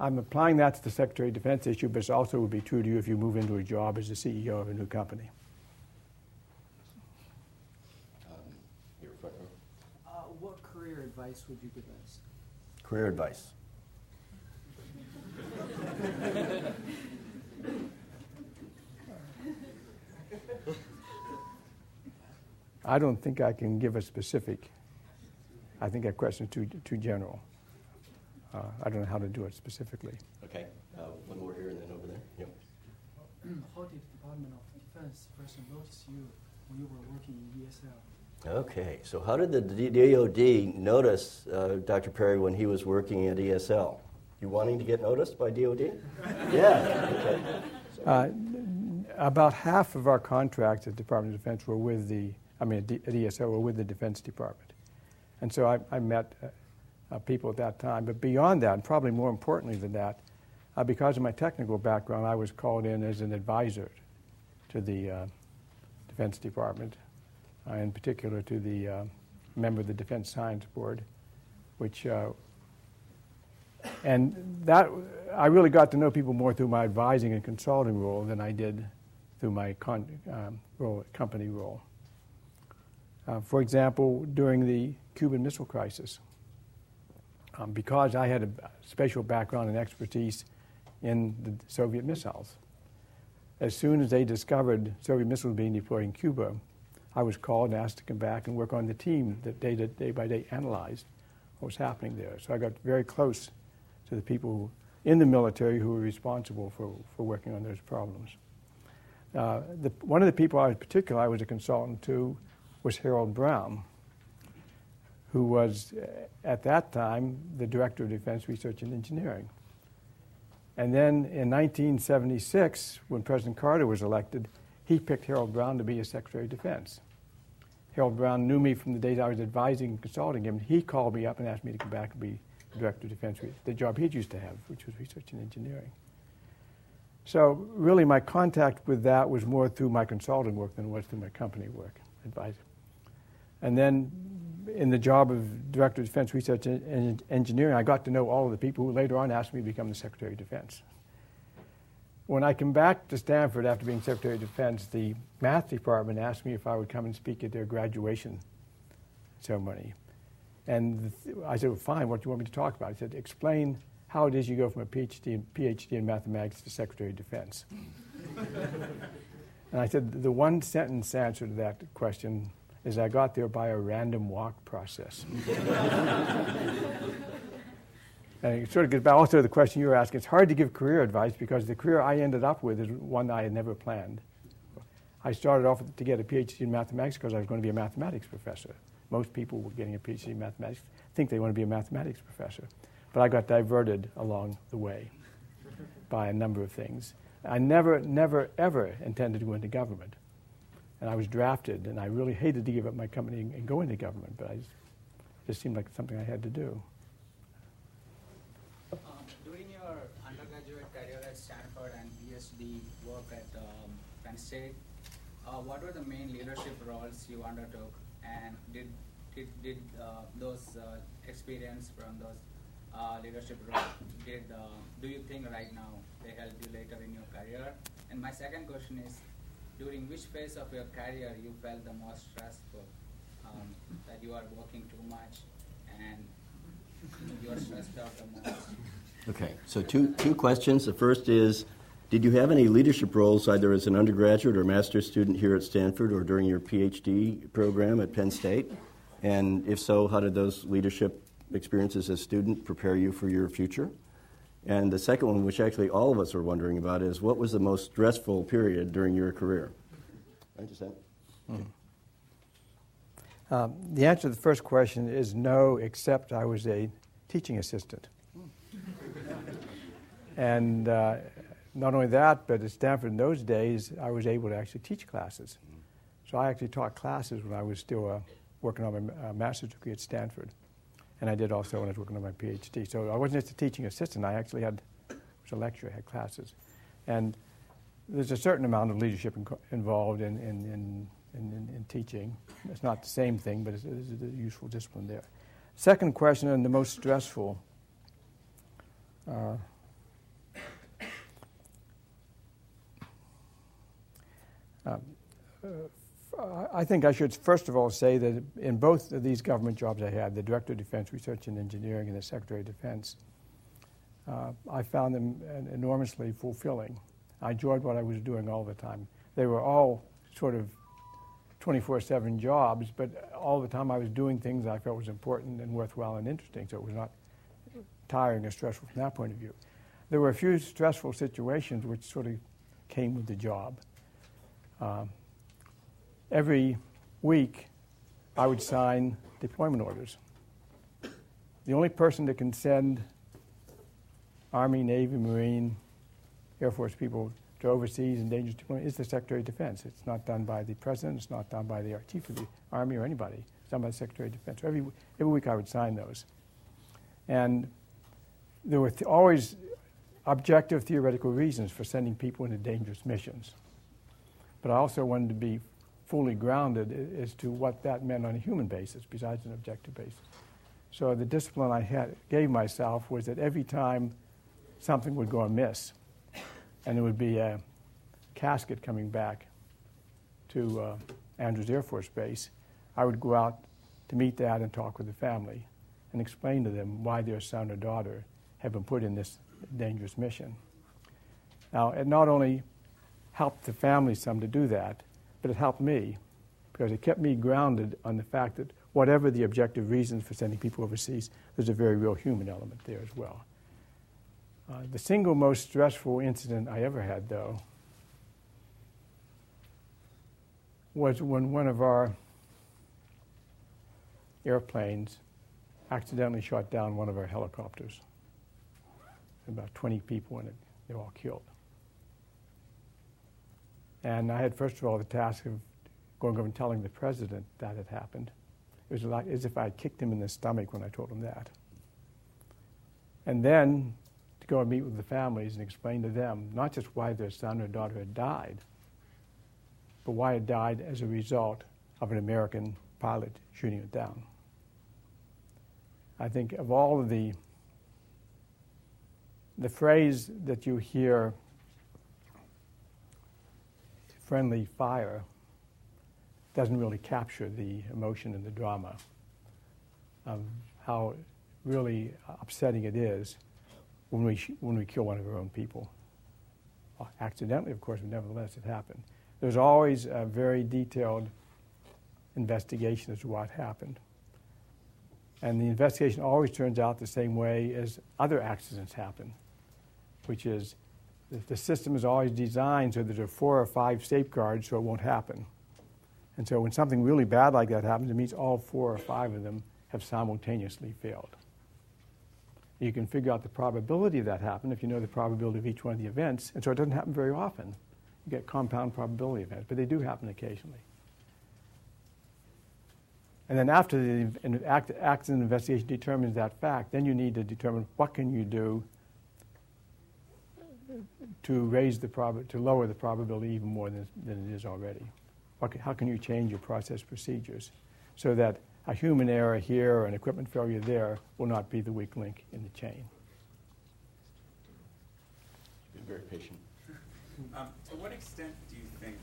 I'm applying that to the Secretary of Defense issue, but it also would be true to you if you move into a job as the CEO of a new company. What career advice would you give us? Career advice. I don't think I can give a specific. I think that question is too general. I don't know how to do it specifically. Okay. One more here and then over there. Yep. How did the Department of Defense first notice you when you were working in ESL? Okay. So how did the DOD notice Dr. Perry when he was working at ESL? You wanting to get noticed by DOD? Yeah. Okay. So. About half of our contracts at the Department of Defense were with the, at ESL were with the Defense Department. And so I met people at that time. But beyond that, and probably more importantly than that, because of my technical background, I was called in as an advisor to the Defense Department, in particular to the member of the Defense Science Board, which, and that, I really got to know people more through my advising and consulting role than I did through my company role. For example, during the Cuban Missile Crisis, because I had a special background and expertise in the Soviet missiles. As soon as they discovered Soviet missiles being deployed in Cuba, I was called and asked to come back and work on the team that day by day analyzed what was happening there. So I got very close to the people in the military who were responsible for working on those problems. One of the people I was a consultant to was Harold Brown, who was, at that time, the Director of Defense Research and Engineering. And then in 1976, when President Carter was elected, he picked Harold Brown to be his Secretary of Defense. Harold Brown knew me from the days I was advising and consulting him. He called me up and asked me to come back and be Director of Defense, the job he used to have, which was Research and Engineering. So really my contact with that was more through my consulting work than it was through my company work, advising. And then in the job of Director of Defense Research and Engineering, I got to know all of the people who later on asked me to become the Secretary of Defense. When I came back to Stanford after being Secretary of Defense, the math department asked me if I would come and speak at their graduation ceremony. And I said, well, fine, what do you want me to talk about? He said, explain how it is you go from a PhD in mathematics to Secretary of Defense. And I said, the one-sentence answer to that question is I got there by a random walk process. And it sort of gets back also to the question you were asking. It's hard to give career advice because the career I ended up with is one I had never planned. I started off to get a PhD in mathematics because I was going to be a mathematics professor. Most people were getting a PhD in mathematics think they want to be a mathematics professor. But I got diverted along the way by a number of things. I never, ever intended to go into government. And I was drafted, and I really hated to give up my company and go into government, but it just seemed like something I had to do. During your undergraduate career at Stanford and PhD work at Penn State, what were the main leadership roles you undertook, and did those experience from those leadership roles, do you think right now they helped you later in your career? And my second question is, during which phase of your career you felt the most stressful, that you are working too much and you are stressed out the most? Okay, so two questions. The first is, did you have any leadership roles either as an undergraduate or master's student here at Stanford or during your PhD program at Penn State? And if so, how did those leadership experiences as a student prepare you for your future? And the second one, which actually all of us are wondering about, is what was the most stressful period during your career? I understand. The answer to the first question is no, except I was a teaching assistant. And Not only that, but at Stanford in those days, I was able to actually teach classes. So I actually taught classes when I was still working on my master's degree at Stanford. And I did also when I was working on my PhD. So I wasn't just a teaching assistant. I actually was a lecturer, I had classes. And there's a certain amount of leadership involved in teaching. It's not the same thing, but it's a useful discipline there. Second question, and the most stressful, I think I should first of all say that in both of these government jobs I had, the Director of Defense Research and Engineering and the Secretary of Defense, I found them enormously fulfilling. I enjoyed what I was doing all the time. They were all sort of 24/7 jobs, but all the time I was doing things I felt was important and worthwhile and interesting, so it was not tiring or stressful from that point of view. There were a few stressful situations which sort of came with the job. Every week, I would sign deployment orders. The only person that can send Army, Navy, Marine, Air Force people to overseas and dangerous deployment is the Secretary of Defense. It's not done by the President. It's not done by the Chief of the Army or anybody. It's done by the Secretary of Defense. So every week I would sign those. And there were always objective theoretical reasons for sending people into dangerous missions. But I also wanted to be fully grounded as to what that meant on a human basis besides an objective basis. So the discipline I gave myself was that every time something would go amiss, and it would be a casket coming back to Andrews Air Force Base, I would go out to meet that and talk with the family and explain to them why their son or daughter had been put in this dangerous mission. Now, it not only helped the family some to do that, but it helped me because it kept me grounded on the fact that whatever the objective reasons for sending people overseas, there's a very real human element there as well. The single most stressful incident I ever had, though, was when one of our airplanes accidentally shot down one of our helicopters. About 20 people in it, they were all killed. And I had, first of all, the task of going over and telling the President that had happened. It was like as if I had kicked him in the stomach when I told him that. And then to go and meet with the families and explain to them not just why their son or daughter had died, but why it died as a result of an American pilot shooting it down. I think of all of the phrase that you hear, friendly fire, doesn't really capture the emotion and the drama of how really upsetting it is when we kill one of our own people. Well, accidentally, of course, but nevertheless it happened. There's always a very detailed investigation as to what happened. And the investigation always turns out the same way as other accidents happen, which is that the system is always designed so that there are 4 or 5 safeguards so it won't happen. And so when something really bad like that happens, it means all 4 or 5 of them have simultaneously failed. You can figure out the probability of that happening if you know the probability of each one of the events, and so it doesn't happen very often. You get compound probability events, but they do happen occasionally. And then after the accident investigation determines that fact, then you need to determine what can you do to lower the probability even more than it is already. How can you change your process procedures so that a human error here or an equipment failure there will not be the weak link in the chain? You've been very patient. To what extent do you think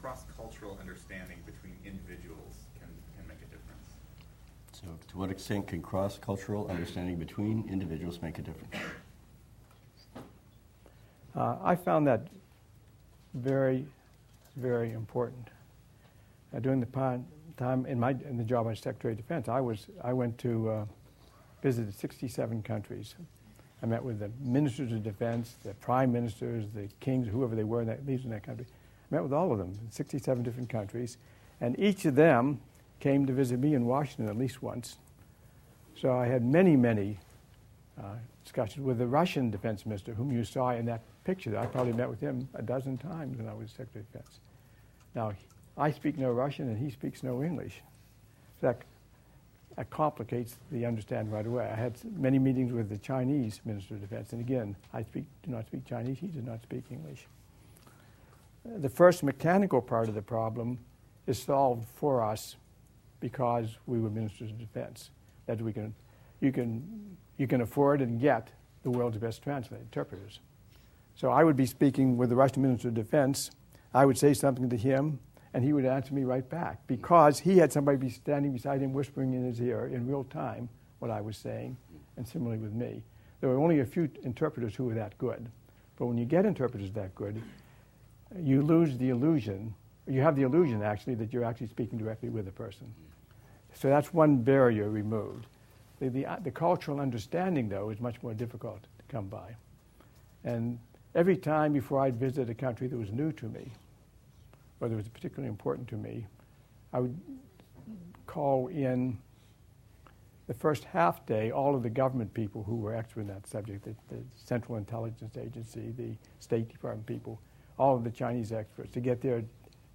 cross-cultural understanding between individuals can make a difference? So to what extent can cross-cultural understanding between individuals make a difference? I found that very, very important. During the time in the job as Secretary of Defense, I went to visited 67 countries. I met with the ministers of defense, the prime ministers, the kings, whoever they were, leaders in that country. I met with all of them in 67 different countries, and each of them came to visit me in Washington at least once. So I had many, many discussions with the Russian defense minister, whom you saw in that picture. I probably met with him a dozen times when I was Secretary of Defense. Now, I speak no Russian and he speaks no English. So that complicates the understanding right away. I had many meetings with the Chinese Minister of Defense, and again, I do not speak Chinese, he does not speak English. The first mechanical part of the problem is solved for us because we were ministers of defense. That you can afford and get the world's best translators, interpreters. So I would be speaking with the Russian Minister of Defense. I would say something to him, and he would answer me right back because he had somebody be standing beside him whispering in his ear in real time what I was saying, and similarly with me. There were only a few interpreters who were that good. But when you get interpreters that good, you lose the illusion, you have the illusion actually that you're actually speaking directly with a person. So that's one barrier removed. The cultural understanding, though, is much more difficult to come by. And every time before I'd visit a country that was new to me, or that was particularly important to me, I would call in the first half day all of the government people who were expert in that subject, the Central Intelligence Agency, the State Department people, all of the Chinese experts, to get their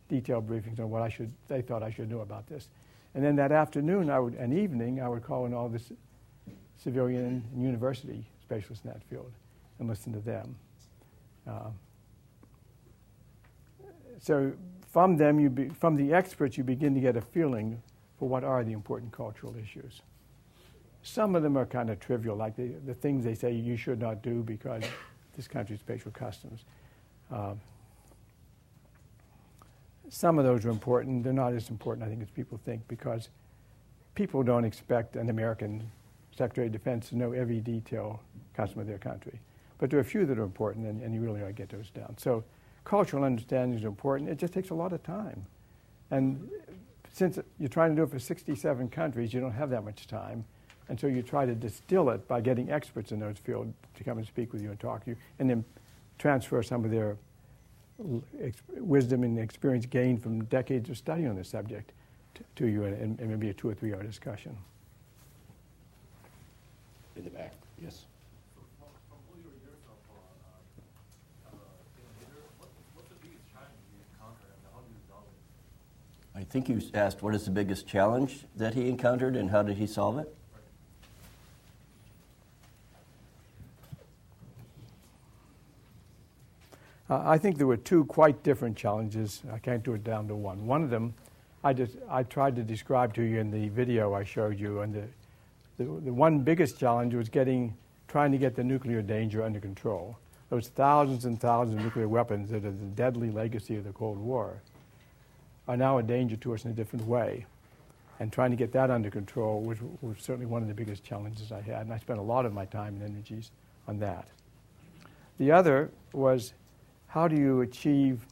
detailed briefings on what they thought I should know about this. And then that afternoon and evening, I would call in all the civilian and university specialists in that field and listen to them. So from them, from the experts, you begin to get a feeling for what are the important cultural issues. Some of them are kind of trivial, like the things they say you should not do because this country's spatial customs. Some of those are important. They're not as important, I think, as people think, because people don't expect an American Secretary of Defense to know every detail custom of their country. But there are a few that are important, and you really ought to get those down. So cultural understanding is important. It just takes a lot of time. And since you're trying to do it for 67 countries, you don't have that much time. And so you try to distill it by getting experts in those fields to come and speak with you and talk to you, and then transfer some of their wisdom and experience gained from decades of study on this subject to you in maybe a 2 or 3 hour discussion. In the back, yes. I think you asked what is the biggest challenge that he encountered and how did he solve it? I think there were two quite different challenges. I can't do it down to one. One of them, I tried to describe to you in the video I showed you, and the one biggest challenge was trying to get the nuclear danger under control. Those thousands and thousands of nuclear weapons that are the deadly legacy of the Cold War are now a danger to us in a different way. And trying to get that under control was certainly one of the biggest challenges I had, and I spent a lot of my time and energies on that. The other was, how do you achieve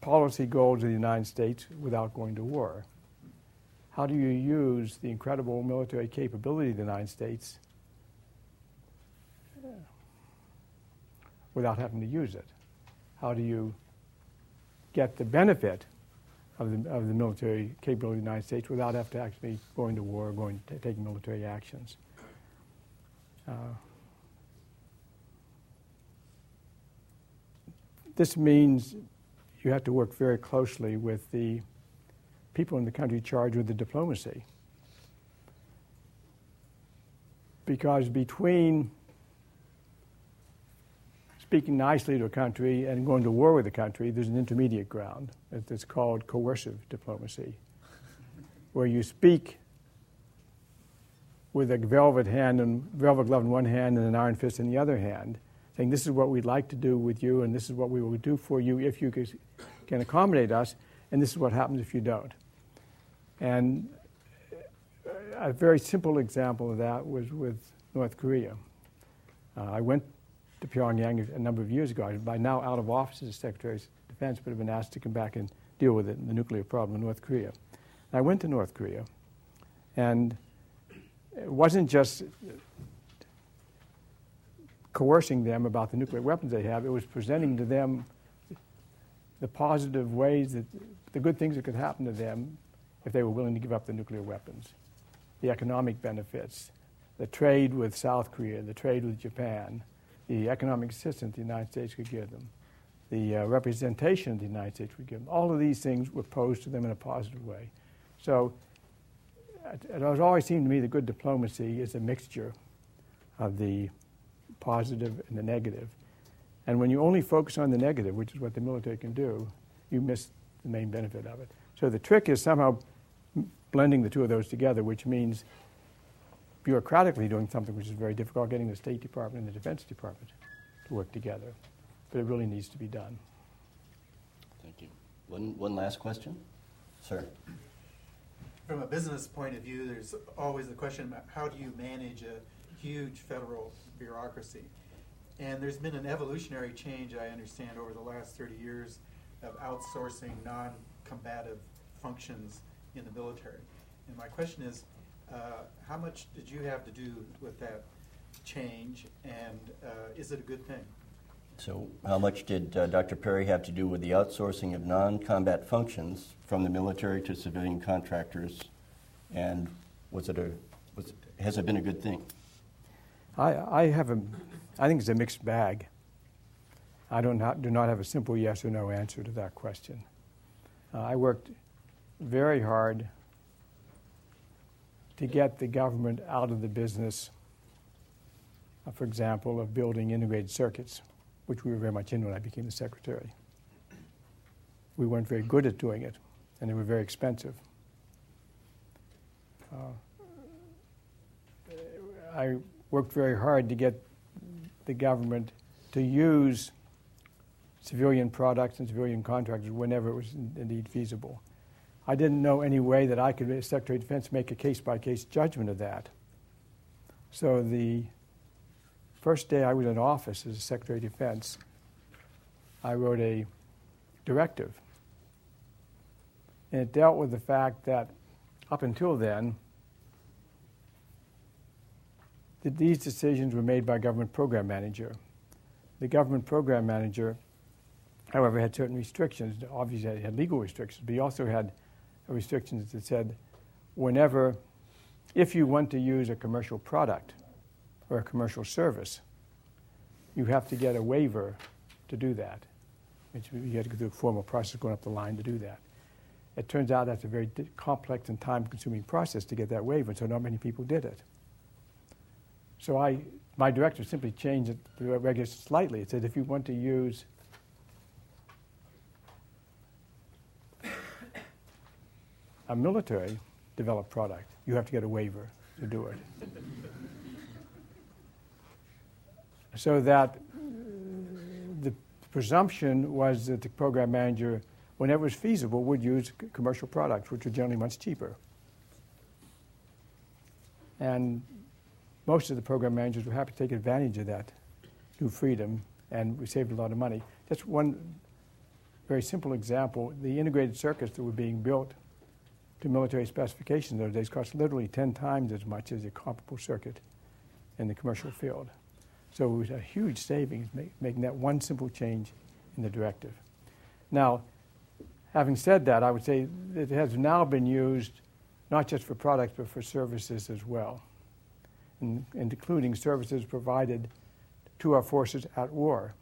policy goals of the United States without going to war? How do you use the incredible military capability of the United States without having to use it? How do you get the benefit of the military capability of the United States without having to actually going to war, taking military actions? This means you have to work very closely with the people in the country charged with the diplomacy. Because between speaking nicely to a country and going to war with a country, there's an intermediate ground that's called coercive diplomacy, where you speak with a velvet hand and velvet glove in one hand and an iron fist in the other hand, saying this is what we'd like to do with you, and this is what we will do for you if you can accommodate us, and this is what happens if you don't. And a very simple example of that was with North Korea. I went to Pyongyang a number of years ago. I was by now out of office as Secretary of Defense, but have been asked to come back and deal with it, the nuclear problem in North Korea. And I went to North Korea, and it wasn't just coercing them about the nuclear weapons they have, it was presenting to them the positive ways, the good things that could happen to them if they were willing to give up the nuclear weapons, the economic benefits, the trade with South Korea, the trade with Japan, the economic assistance the United States could give them, the representation the United States would give them. All of these things were posed to them in a positive way. So it has always seemed to me that good diplomacy is a mixture of the positive and the negative. And when you only focus on the negative, which is what the military can do, you miss the main benefit of it. So the trick is somehow blending the two of those together, which means bureaucratically doing something which is very difficult, getting the State Department and the Defense Department to work together. But it really needs to be done. Thank you. One last question? Sir. From a business point of view, there's always the question about how do you manage a huge federal bureaucracy? And there's been an evolutionary change, I understand, over the last 30 years of outsourcing non-combative functions in the military. And my question is, how much did you have to do with that change, and is it a good thing? So how much did Dr. Perry have to do with the outsourcing of non-combat functions from the military to civilian contractors, and has it been a good thing? I think it's a mixed bag. I do not have a simple yes or no answer to that question. I worked very hard to get the government out of the business, for example, of building integrated circuits, which we were very much in when I became the secretary. We weren't very good at doing it, and they were very expensive. I worked very hard to get the government to use civilian products and civilian contractors whenever it was indeed feasible. I didn't know any way that I could, as Secretary of Defense, make a case-by-case judgment of that. So the first day I was in office as Secretary of Defense, I wrote a directive. And it dealt with the fact that up until then, that these decisions were made by a government program manager. The government program manager, however, had certain restrictions. Obviously, he had legal restrictions, but he also had restrictions that said, whenever, if you want to use a commercial product or a commercial service, you have to get a waiver to do that. You had to go through a formal process going up the line to do that. It turns out that's a very complex and time-consuming process to get that waiver, so not many people did it. So my director simply changed the regulation slightly. It said, if you want to use a military-developed product, you have to get a waiver to do it. So that the presumption was that the program manager, whenever it was feasible, would use commercial products, which are generally much cheaper. And most of the program managers were happy to take advantage of that new freedom, and we saved a lot of money. Just one very simple example, the integrated circuits that were being built to military specifications those days cost literally 10 times as much as a comparable circuit in the commercial field. So it was a huge savings making that one simple change in the directive. Now, having said that, I would say it has now been used not just for products but for services as well, and including services provided to our forces at war,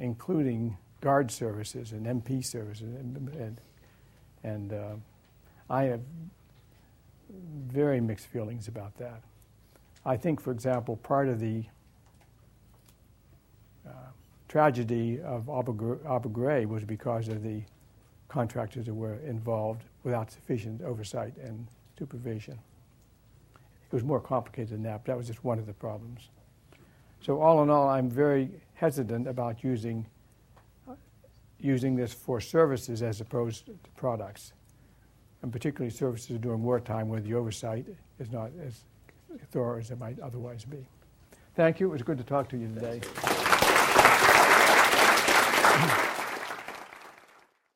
including guard services and MP services. And I have very mixed feelings about that. I think, for example, part of the tragedy of Abu Ghraib was because of the contractors that were involved without sufficient oversight and supervision. It was more complicated than that, but that was just one of the problems. So all in all, I'm very hesitant about using this for services as opposed to products, and particularly services during wartime where the oversight is not as thorough as it might otherwise be. Thank you. It was good to talk to you today.